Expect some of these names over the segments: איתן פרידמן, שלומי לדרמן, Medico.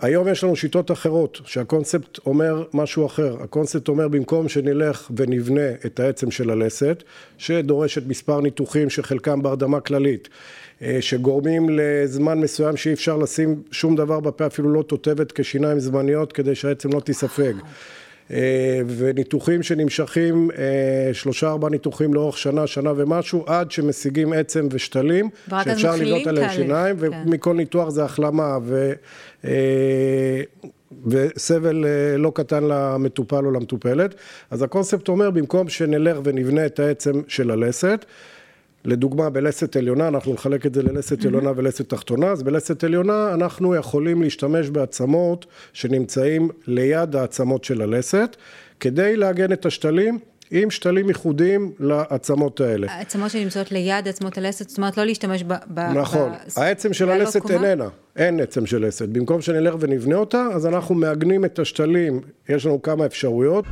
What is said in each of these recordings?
היום יש לנו שיטות אחרות, שהקונספט אומר משהו אחר. הקונספט אומר במקום שנלך ונבנה את העצם של הלסת, שדורשת מספר ניתוחים שחלקם בהרדמה כללית, שגורמים לזמן מסוים שאי אפשר לשים שום דבר בפה, אפילו לא תותבת כשיניים זמניות, כדי שהעצם לא תיספג. וניתוחים שנמשכים 3-4 ניתוחים לאורך שנה, שנה ומשהו, עד שמשיגים עצם ושתלים, שאפשר לבנות עליהם שיניים, ומכל ניתוח זה החלמה, וסבל לא קטן למטופל או למטופלת. אז הקונספט אומר, במקום שנלך ונבנה את העצם של הלסת, לדוגמה, בלסת עליונה, אנחנו נחלק את זה ללסת עליונה ולסת תחתונה, אז בלסת עליונה אנחנו יכולים להשתמש בעצמות שנמצאים ליד העצמות של הלסת, כדי להגן את השתלים, עם שתלים ייחודיים לעצמות האלה. העצמות שנמצאות ליד עצמות הלסת, זאת אומרת לא להשתמש ב... נכון, העצם של הלסת איננה, אין עצם של לסת. במקום שנלך ונבנה אותה, אז אנחנו מעגנים את השתלים, יש לנו כמה אפשרויות.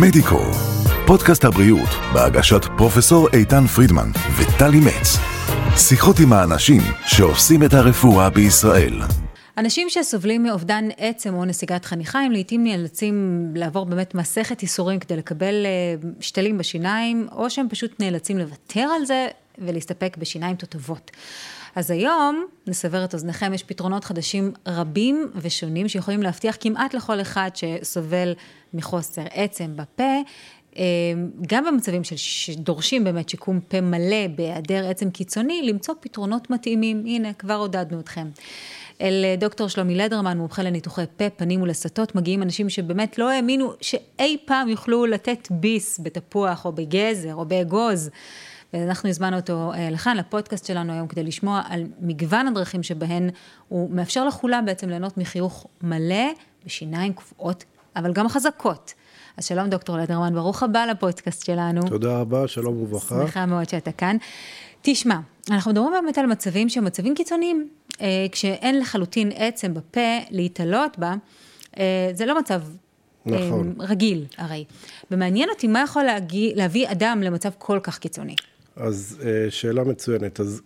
מדיקו, פודקאסט הבריאות, בהגשת פרופסור איתן פרידמן וטלי מצ. שיחות עם האנשים שעושים את הרפואה בישראל. אנשים שסובלים מאובדן עצם או נסיגת חניכיים, לעתים נאלצים לעבור באמת מסכת ייסורים כדי לקבל שתלים בשיניים, או שהם פשוט נאלצים לוותר על זה ולהסתפק בשיניים תותבות. אז היום, נסבר את אוזניכם, יש פתרונות חדשים רבים ושונים שיכולים להבטיח כמעט לכל אחד שסובל מחוסר עצם בפה, גם במצבים שדורשים באמת שיקום פה מלא בהיעדר עצם קיצוני, למצוא פתרונות מתאימים. הנה, כבר עודדנו אתכם. אל דוקטור שלומי לדרמן, מומחה לניתוחי פה, פנים ולסתות, מגיעים אנשים שבאמת לא האמינו שאי פעם יוכלו לתת ביס בתפוח או בגזר או באגוז. ואנחנו הזמנו אותו לכאן, לפודקאסט שלנו היום, כדי לשמוע על מגוון הדרכים שבהן הוא מאפשר לכולם בעצם ליהנות מחיוך מלא, בשיניים קבועות, אבל גם חזקות. אז שלום דוקטור לדרמן, ברוך הבא לפודקאסט שלנו. תודה רבה, שלום וברכה. שמחה מאוד שאתה כאן. תשמע, אנחנו מדברים באמת על מצבים שהם מצבים קיצוניים, כשאין לחלוטין עצם בפה להתעלות בה, זה לא מצב פשוט. נכון. רגיל הרי. ומעניין אותי מה יכול להביא אדם למצב כל כך קיצוני. אז שאלה מצוינת. אז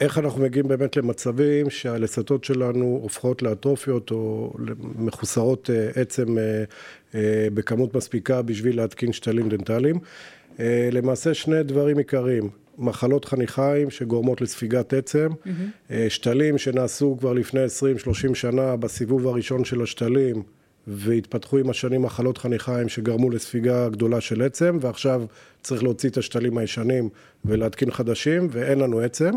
איך אנחנו מגיעים באמת למצבים שהלסתות שלנו הופכות לאטרופיות או מחוסרות עצם בכמות מספיקה בשביל להתקין שתלים דנטליים? למעשה שני דברים עיקריים. מחלות חניכיים שגורמות לספיגת עצם, שתלים שנעשו כבר לפני 20-30 שנה בסיבוב הראשון של השתלים, והתפתחו עם השנים מחלות חניכיים שגרמו לספיגה גדולה של עצם, ועכשיו צריך להוציא את השתלים הישנים ולהתקין חדשים, ואין לנו עצם.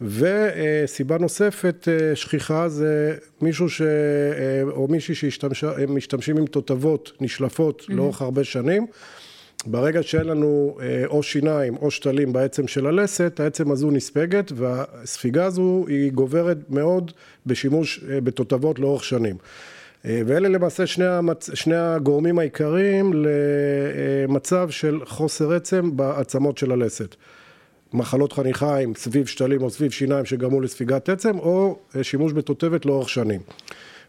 וסיבה נוספת שכיחה זה מישהו או מישהי שמשתמשים עם תותבות נשלפות לאורך הרבה שנים. ברגע שאין לנו או שיניים או שתלים בעצם של הלסת, העצם הזו נספגת, והספיגה הזו היא גוברת מאוד בשימוש בתותבות לאורך שנים. ואלה למעשה שני הגורמים העיקריים למצב של חוסר עצם בעצמות של הלסת. מחלות חניכיים סביב שתלים או סביב שיניים שגרמו לספיגת עצם, או שימוש בתותבת לאורך שנים.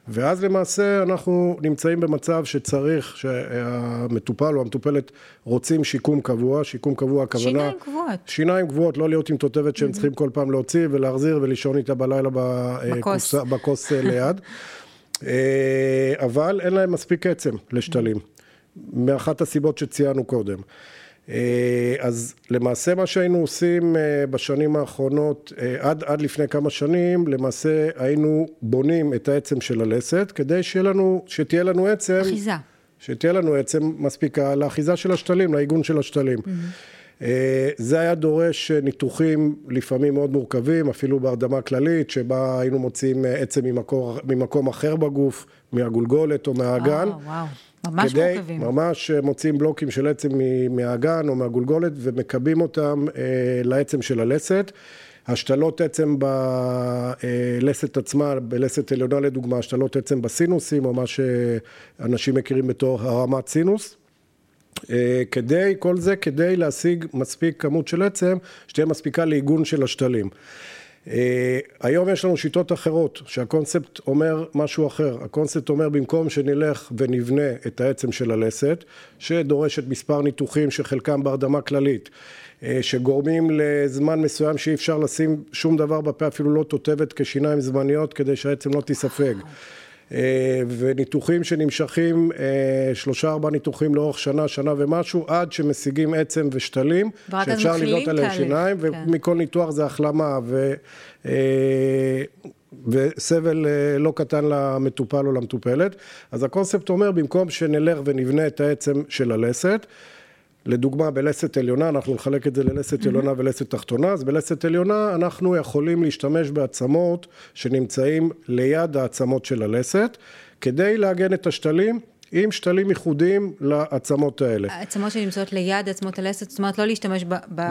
ואז למעשה אנחנו נמצאים במצב שצריך שהמטופל או המטופלת רוצים שיקום קבוע, שיקום קבוע הכוונה... שיניים קבועות. שיניים קבועות, לא להיות עם תותבת שהם צריכים כל פעם להוציא ולהחזיר ולישון איתה בלילה בקוס ליד. אבל אין להם מספיק עצם לשתלים, מאחת הסיבות שציינו קודם. אז למעשה מה שהיינו עושים בשנים האחרונות, עד לפני כמה שנים, למעשה היינו בונים את העצם של הלסת, כדי שתהיה לנו עצם, אחיזה. שתהיה לנו עצם מספיקה לאחיזה של השתלים, לעיגון של השתלים. זה היה דורש ניתוחים לפעמים מאוד מורכבים, אפילו בהרדמה כללית, שבה היינו מוצאים עצם ממקום אחר בגוף, מהגולגולת או מהאגן. וואו, ממש מורכבים. ממש מוצאים בלוקים של עצם מהאגן או מהגולגולת, ומקבים אותם לעצם של הלסת. השתלות עצם בלסת עצמה, בלסת עליונה לדוגמה, השתלות עצם בסינוסים, או מה שאנשים מכירים בתור הרמת סינוס. כל זה כדי להשיג מספיק כמות של עצם, שתהיה מספיקה לעיגון של השתלים. היום יש לנו שיטות אחרות, שהקונספט אומר משהו אחר. הקונספט אומר במקום שנלך ונבנה את העצם של הלסת, שדורשת מספר ניתוחים שחלקם בהרדמה כללית, שגורמים לזמן מסוים שאי אפשר לשים שום דבר בפה, אפילו לא תותבת כשיניים זמניות, כדי שהעצם לא תיספג. וניתוחים שנמשכים 3-4 ניתוחים לאורך שנה, שנה ומשהו, עד שמשיגים עצם ושתלים, שאפשר לבנות עליהם שיניים, ומכל ניתוח זה החלמה, וסבל לא קטן למטופל או למטופלת. אז הקונספט אומר, במקום שנלך ונבנה את העצם של הלסת, לדוגמה, בלסת עליונה, אנחנו נחלק את זה ללסת עליונה ולסת תחתונה, אז בלסת עליונה אנחנו יכולים להשתמש בעצמות שנמצאים ליד העצמות של הלסת, כדי להגן את השתלים, עם שתלים ייחודיים לעצמות האלה. העצמות שנמצאות ליד עצמות הלסת, זאת אומרת לא להשתמש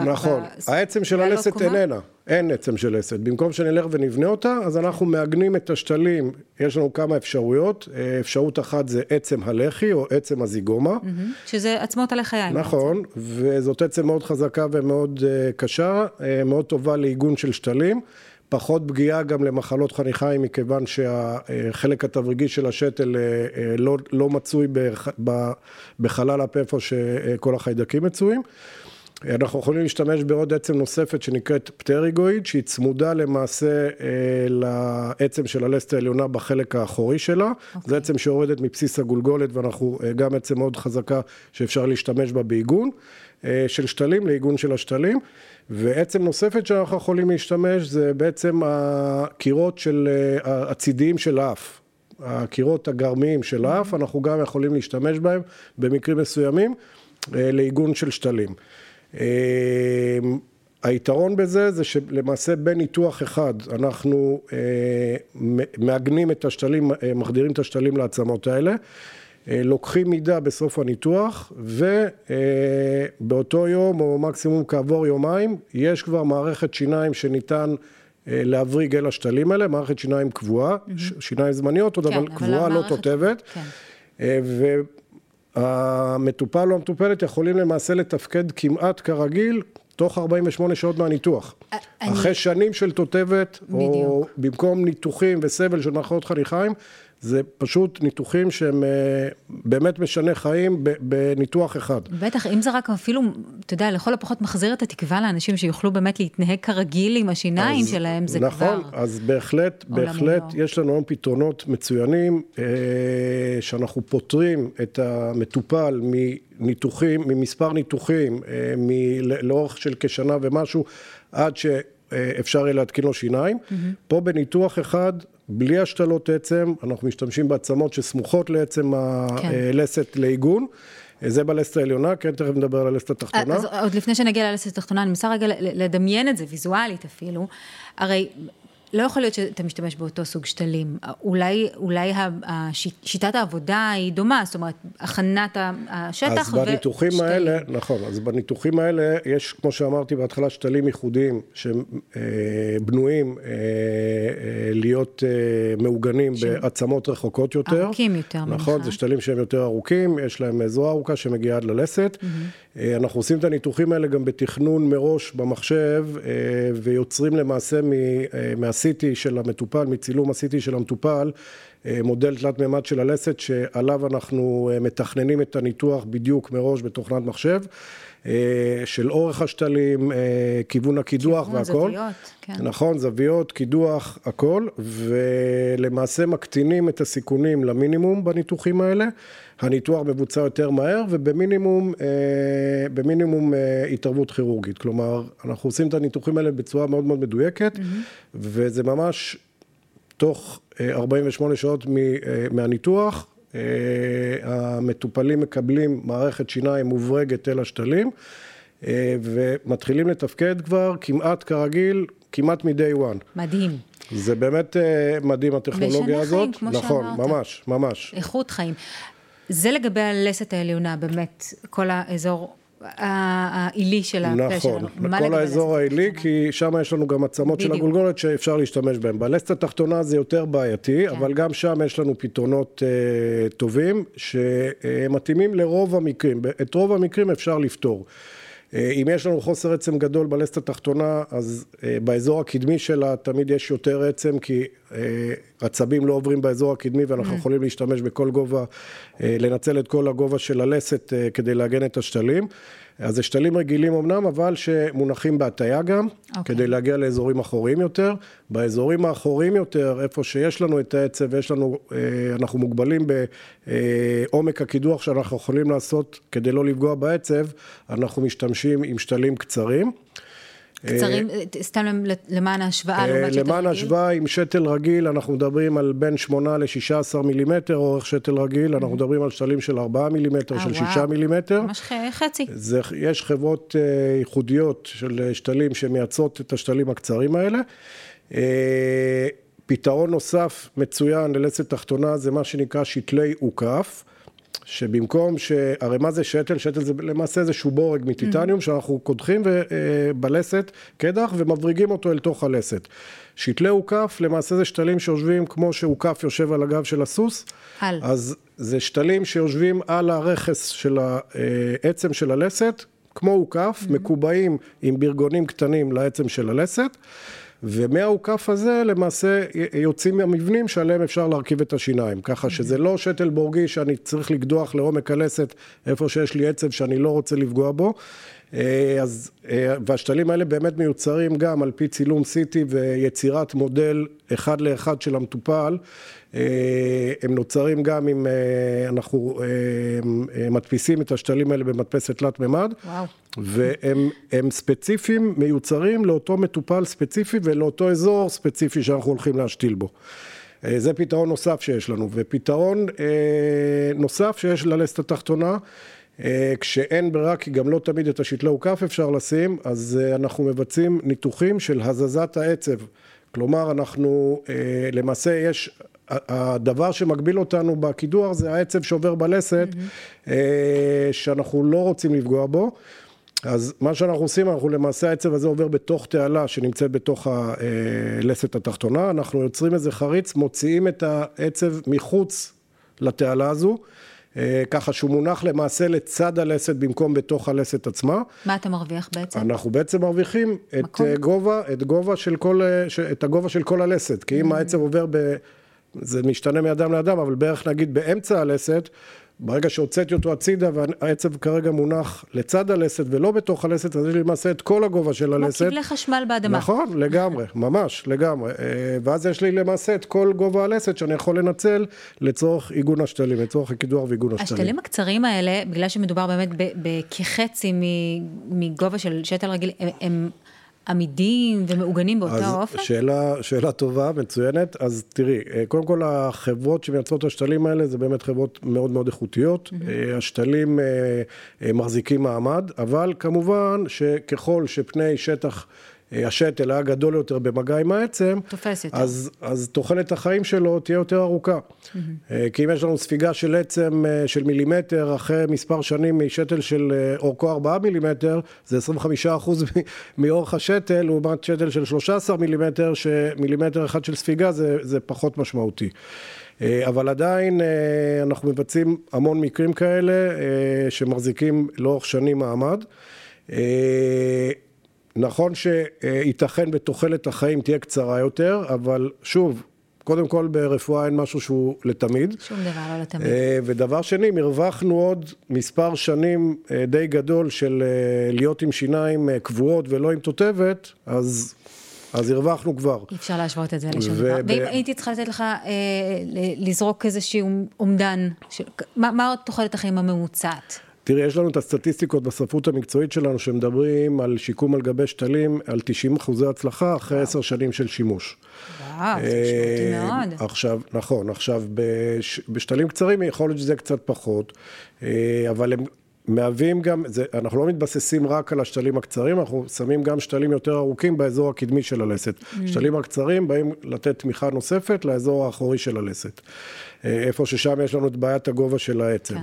נכון, העצם של הלסת איננה, אין עצם של לסת. במקום שנלך ונבנה אותה, אז אנחנו מעגנים את השתלים, יש לנו כמה אפשרויות, אפשרות אחת זה עצם הלחי או עצם הזיגומה. שזה עצמות הלחיים. נכון, וזאת עצם מאוד חזקה ומאוד קשה, מאוד טובה לעיגון של שתלים. פחות פגיעה גם למחלות חניכיים, מכיוון שהחלק התבריגי של השתל לא מצוי בחלל הפה איפה שכל החיידקים מצויים. אנחנו יכולים להשתמש בעוד עצם נוספת שנקראת פטריגויד, שהיא צמודה למעשה לעצם של הלסת העליונה בחלק האחורי שלה. זה עצם שיורדת מבסיס הגולגולת, ואנחנו גם עצם מאוד חזקה שאפשר להשתמש בה בעיגון של שתלים, לעיגון של השתלים. ועצם נוספת שאנחנו יכולים להשתמש זה בעצם הקירות של הצידיים של האף. הקירות הגרמיים של האף, אנחנו גם יכולים להשתמש בהם במקרים מסוימים לעיגון של שתלים. היתרון בזה זה שלמעשה בניתוח אחד אנחנו מעגנים את השתלים, מחדירים את השתלים לעצמות האלה, לוקחים מידע בסוף הניתוח, ובאותו יום או מקסימום כעבור יומיים יש כבר מערכת שיניים שניתן להבריג אל השתלים האלה, מערכת שיניים קבועה, שיניים זמניות, עוד אבל קבועה לא תותבת, המטופל או המטופלת יכולים למעשה לתפקד כמעט כרגיל תוך 48 שעות מהניתוח. אחרי שנים של תותבת, או במקום ניתוחים וסבל של מחלות חניכיים, זה פשוט ניתוחים שהם באמת משנה חיים בניתוח אחד. בטח, אם זה רק אפילו, אתה יודע, לכל הפחות מחזיר את התקווה לאנשים שיוכלו באמת להתנהג כרגיל עם השיניים שלהם, זה כבר. נכון, אז בהחלט יש לנו פתרונות מצוינים, שאנחנו פותרים את המטופל מניתוחים, ממספר ניתוחים, לאורך של כשנה ומשהו, עד שאפשר יהיה להתקין לו שיניים. פה בניתוח אחד, בלי השתלות עצם, אנחנו משתמשים בעצמות שסמוכות לעצם הלסת לעיגון. זה בלסת העליונה, כן, תכף נדבר על הלסת התחתונה. אז עוד לפני שנגיע ללסת התחתונה, אני מנסה רגע לדמיין את זה ויזואלית אפילו. הרי לא יכול להיות שאתה משתמש באותו סוג שתלים. אולי שיטת העבודה היא דומה, זאת אומרת, הכנת השטח ושתלים. האלה, נכון, אז בניתוחים האלה יש, כמו שאמרתי בהתחלה, שתלים ייחודיים שבנויים להיות מעוגנים בעצמות רחוקות יותר. ארוכים יותר. נכון, זה שתלים שהם יותר ארוכים, יש להם זרוע ארוכה שמגיעה עד ללסת. אנחנו עושים את הניתוחים האלה גם בתכנון מראש במחשב, ויוצרים למעשה מהסיטי של המטופל, מצילום הסיטי של המטופל, מודל תלת ממד של הלסת, שעליו אנחנו מתכננים את הניתוח בדיוק מראש בתוכנת מחשב, של אורך השתלים, כיוון הקידוח והכל. זוויות, כן. נכון, זוויות, קידוח, הכל, ולמעשה מקטינים את הסיכונים למינימום בניתוחים האלה. הניתוח מבוצע יותר מהר, ובמינימום התערבות כירורגית. כלומר, אנחנו עושים את הניתוחים האלה בצורה מאוד מאוד מדויקת, וזה ממש תוך 48 שעות מהניתוח, המטופלים מקבלים מערכת שיניים מוברגת אל השתלים, ומתחילים לתפקד כבר כמעט כרגיל, כמעט מ-day one. מדהים. זה באמת מדהים הטכנולוגיה הזאת. בשנה חיים, כמו נכון, שאמרת. ממש, ממש. איכות חיים. זה לגבי הלסת העליונה, באמת, כל האזור העילי של הפה שלנו. נכון, כל האזור העילי, כי שם יש לנו גם עצמות של הגולגולת שאפשר להשתמש בהן. בלסת התחתונה זה יותר בעייתי, אבל גם שם יש לנו פתרונות טובים, שמתאימים לרוב המקרים. את רוב המקרים אפשר לפתור. אם יש לנו חוסר עצם גדול בלסת התחתונה, אז באזור הקדמי שלה תמיד יש יותר עצם, כי עצבים לא עוברים באזור הקדמי, ואנחנו יכולים להשתמש בכל גובה, לנצל את כל הגובה של הלסת כדי להגן את השתלים. אז השתלים רגילים אמנם, אבל שמונחים בהטייה גם, כדי להגיע לאזורים אחוריים יותר. באזורים האחוריים יותר, איפה שיש לנו את העצב, ויש לנו, אנחנו מוגבלים בעומק הקידוח שאנחנו יכולים לעשות כדי לא לפגוע בעצב, אנחנו משתמשים עם שתלים קצרים. קצרים, סתם למען ההשוואה, לעומת שתל רגיל? למען ההשוואה, עם שתל רגיל, אנחנו מדברים על בין 8 ל-16 מילימטר, אורך שתל רגיל, אנחנו מדברים על שתלים של 4 מילימטר, של 6 מילימטר. ממש חצי. יש חברות ייחודיות של שתלים שמייצרות את השתלים הקצרים האלה. פתרון נוסף מצוין ללסת תחתונה, זה מה שנקרא שתלי עוקף. שבמקום שהרי מה זה שתל? שתל זה למעשה איזשהו בורג מטיטניום שאנחנו קודחים בלסת קדח ומבריגים אותו אל תוך הלסת. שתלי עוקף למעשה זה שתלים שיושבים כמו שעוקף יושב על הגב של הסוס. אז זה שתלים שיושבים על הרכס של העצם של הלסת, כמו עוקף, מקובעים עם ברגונים קטנים לעצם של הלסת. ומהעוקף הזה למעשה יוצאים מהמבנים שעליהם אפשר להרכיב את השיניים, ככה שזה לא שתל בורגי שאני צריך לקדוח לעומק הלסת איפה שיש לי עצב שאני לא רוצה לפגוע בו, אז והשתלים האלה באמת מיוצרים גם על פי צילום סיטי ויצירת מודל אחד לאחד של המטופל, הם נוצרים גם אם אנחנו מדפיסים את השתלים האלה במדפסת תלת ממד, והם ספציפיים מיוצרים לאותו מטופל ספציפי ולאותו אזור ספציפי שאנחנו הולכים להשתיל בו. זה פתרון נוסף שיש לנו, ופתרון נוסף שיש ללסת התחתונה, כשאין ברירה, כי גם לא תמיד את השתלי עוקף אפשר לשים, אז אנחנו מבצעים ניתוחים של הזזת העצב. כלומר, אנחנו למעשה יש, הדבר שמגביל אותנו בקידוח זה העצב שעובר בלסת, שאנחנו לא רוצים לפגוע בו. אז מה שאנחנו עושים, אנחנו למעשה העצב הזה עובר בתוך תעלה שנמצאת בתוך הלסת התחתונה, אנחנו יוצרים איזה חריץ, מוציאים את העצב מחוץ לתעלה הזו, ככה שהוא מונח למעשה לצד הלסת במקום בתוך הלסת עצמה. מה אתה מרוויח בעצם? אנחנו בעצם מרוויחים את הגובה של כל הלסת, כי אם העצב עובר, זה משתנה מאדם לאדם, אבל בערך נגיד באמצע הלסת, ברגע שהוצאתי אותו הצידה והעצב כרגע מונח לצד הלסת ולא בתוך הלסת, אז יש לי למעשה את כל הגובה של הלסת. כמו כבלי חשמל באדמה. נכון, לגמרי, ממש, לגמרי. ואז יש לי למעשה את כל גובה הלסת שאני יכול לנצל לצורך עיגון השתלים, לצורך הקידוח ועיגון השתלים. השתלים הקצרים האלה, בגלל שמדובר באמת כחצי מגובה של שתל רגיל, הם עמידים ומעוגנים באותה אופן? שאלה טובה, מצוינת. אז תראי, קודם כל החברות שמייצרות השתלים האלה, זה באמת חברות מאוד מאוד איכותיות. השתלים מחזיקים מעמד, אבל כמובן שככל שפני שטח השתל היה גדול יותר במגע עם העצם, אז תוחלת החיים שלו תהיה יותר ארוכה. כי אם יש לנו ספיגה של עצם של מילימטר, אחרי מספר שנים משתל של אורכו 4 מילימטר, זה 25% מאורך השתל, לעומת שתל של 13 מילימטר, שמילימטר אחד של ספיגה זה פחות משמעותי. אבל עדיין אנחנו מבצעים המון מקרים כאלה, שמחזיקים לאורך שנים מעמד. נכון שייתכן בתוחלת החיים תהיה קצרה יותר, אבל שוב, קודם כל ברפואה אין משהו שהוא לתמיד. שום דבר לא לתמיד. ודבר שני, הרווחנו עוד מספר שנים די גדול של להיות עם שיניים קבועות ולא עם תותבת, אז הרווחנו כבר. אי אפשר להשוות את זה לשום דבר. ואם הייתי צריכה לתת לך לזרוק איזשהו אומדן, מה עוד תוחלת החיים הממוצעת? תראי, יש לנו את הסטטיסטיקות בספרות המקצועית שלנו, שמדברים על שיקום על גבי שתלים, על 90% הצלחה אחרי 10 שנים של שימוש. וואו, זה משמעותי מאוד. עכשיו, נכון, עכשיו בשתלים קצרים יכול להיות שזה קצת פחות, אבל הם מהווים גם, אנחנו לא מתבססים רק על השתלים הקצרים, אנחנו שמים גם שתלים יותר ארוכים באזור הקדמי של הלסת. שתלים הקצרים באים לתת תמיכה נוספת לאזור האחורי של הלסת, איפה ששם יש לנו את בעיית הגובה של העצם.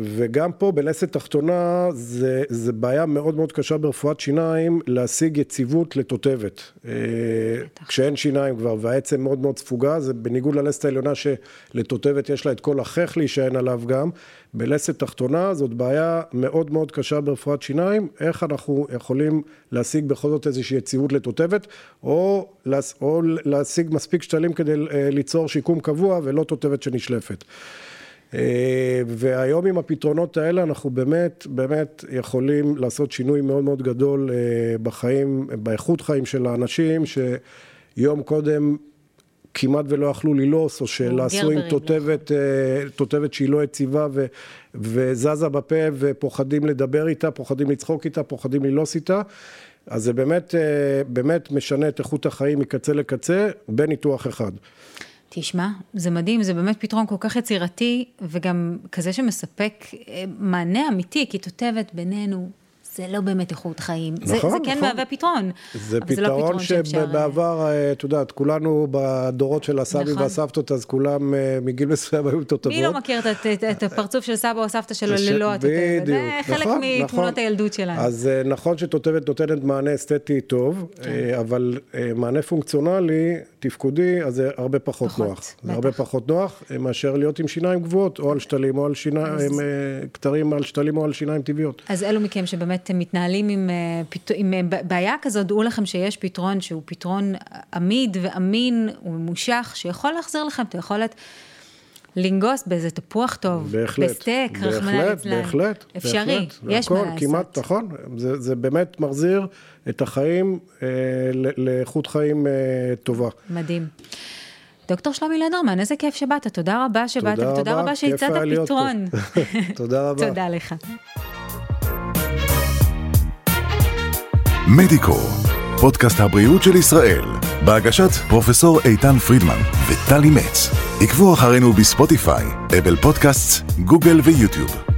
וגם פה בלסת תחתונה זה בעיה מאוד מאוד קשה ברפואת שיניים להשיג יציבות לתותבת כשאין שיניים כבר והעצם מאוד מאוד ספוגה, זה בניגוד ללסת העליונה שלתותבת יש לה את כל החך להישען עליו, גם בלסת תחתונה זאת בעיה מאוד מאוד קשה ברפואת שיניים, איך אנחנו יכולים להשיג בכל זאת איזושהי יציבות לתותבת או להשיג מספיק שתלים כדי ליצור שיקום קבוע ולא תותבת שנשלפת. והיום עם הפתרונות האלה אנחנו באמת יכולים לעשות שינוי מאוד מאוד גדול בחיים, באיכות חיים של האנשים שיום קודם כמעט ולא אכלו לילוס או שלעשו עם תותבת שהיא לא יציבה וזזה בפה ופוחדים לדבר איתה, פוחדים לצחוק איתה, פוחדים לילוס איתה. אז זה באמת משנה את איכות החיים מקצה לקצה בניתוח אחד. תשמע, זה מדהים, זה באמת פתרון כל כך יצירתי, וגם כזה שמספק מענה אמיתי, כי תותבת בינינו, זה לא באמת איכות חיים. נכון, זה כן נכון. מהווה פתרון. זה פתרון שבעבר, את יודעת, כולנו בדורות של הסבים נכון. והסבתות, אז כולם מגיל מסוים היו תותבות. מי לא מכיר את הפרצוף של סבא או סבתא שלו ללא התותבת? בדיוק. זה חלק נכון, מתמונות נכון. הילדות שלנו. אז נכון שתותבת נותנת מענה אסתטי טוב, כן. אבל מענה פונקציונלי, תפקודי, אז זה הרבה פחות, נוח. בטח. זה הרבה פחות נוח מאשר להיות עם שיניים גבוהות, או על שתלים, או על שיניים, כתרים על שתלים, או על שיניים טבעיות. אז אלו מכם שבאמת מתנהלים עם בעיה כזאת, דעו לכם שיש פתרון שהוא פתרון עמיד ואמין וממושך, שיכול להחזיר לכם את היכולת לנגוס באיזה תפוח טוב, בסטייק, רחמנא ליצלן. בהחלט, אפשרי, יש מה לעשות. כמעט, נכון, זה באמת מחזיר את החיים לאיכות חיים טובה. מדהים. דוקטור שלומי לדרמן, איזה כיף שבאת, תודה רבה שבאת, תודה רבה שהצעת הפתרון. תודה רבה. תודה לך. מדיקו, פודקאסט הבריאות של ישראל, בהגשת פרופסור איתן פרידמן וטלי מצ. עקבו אחרינו בספוטיפיי, אפל פודקאסטס, גוגל ויוטיוב.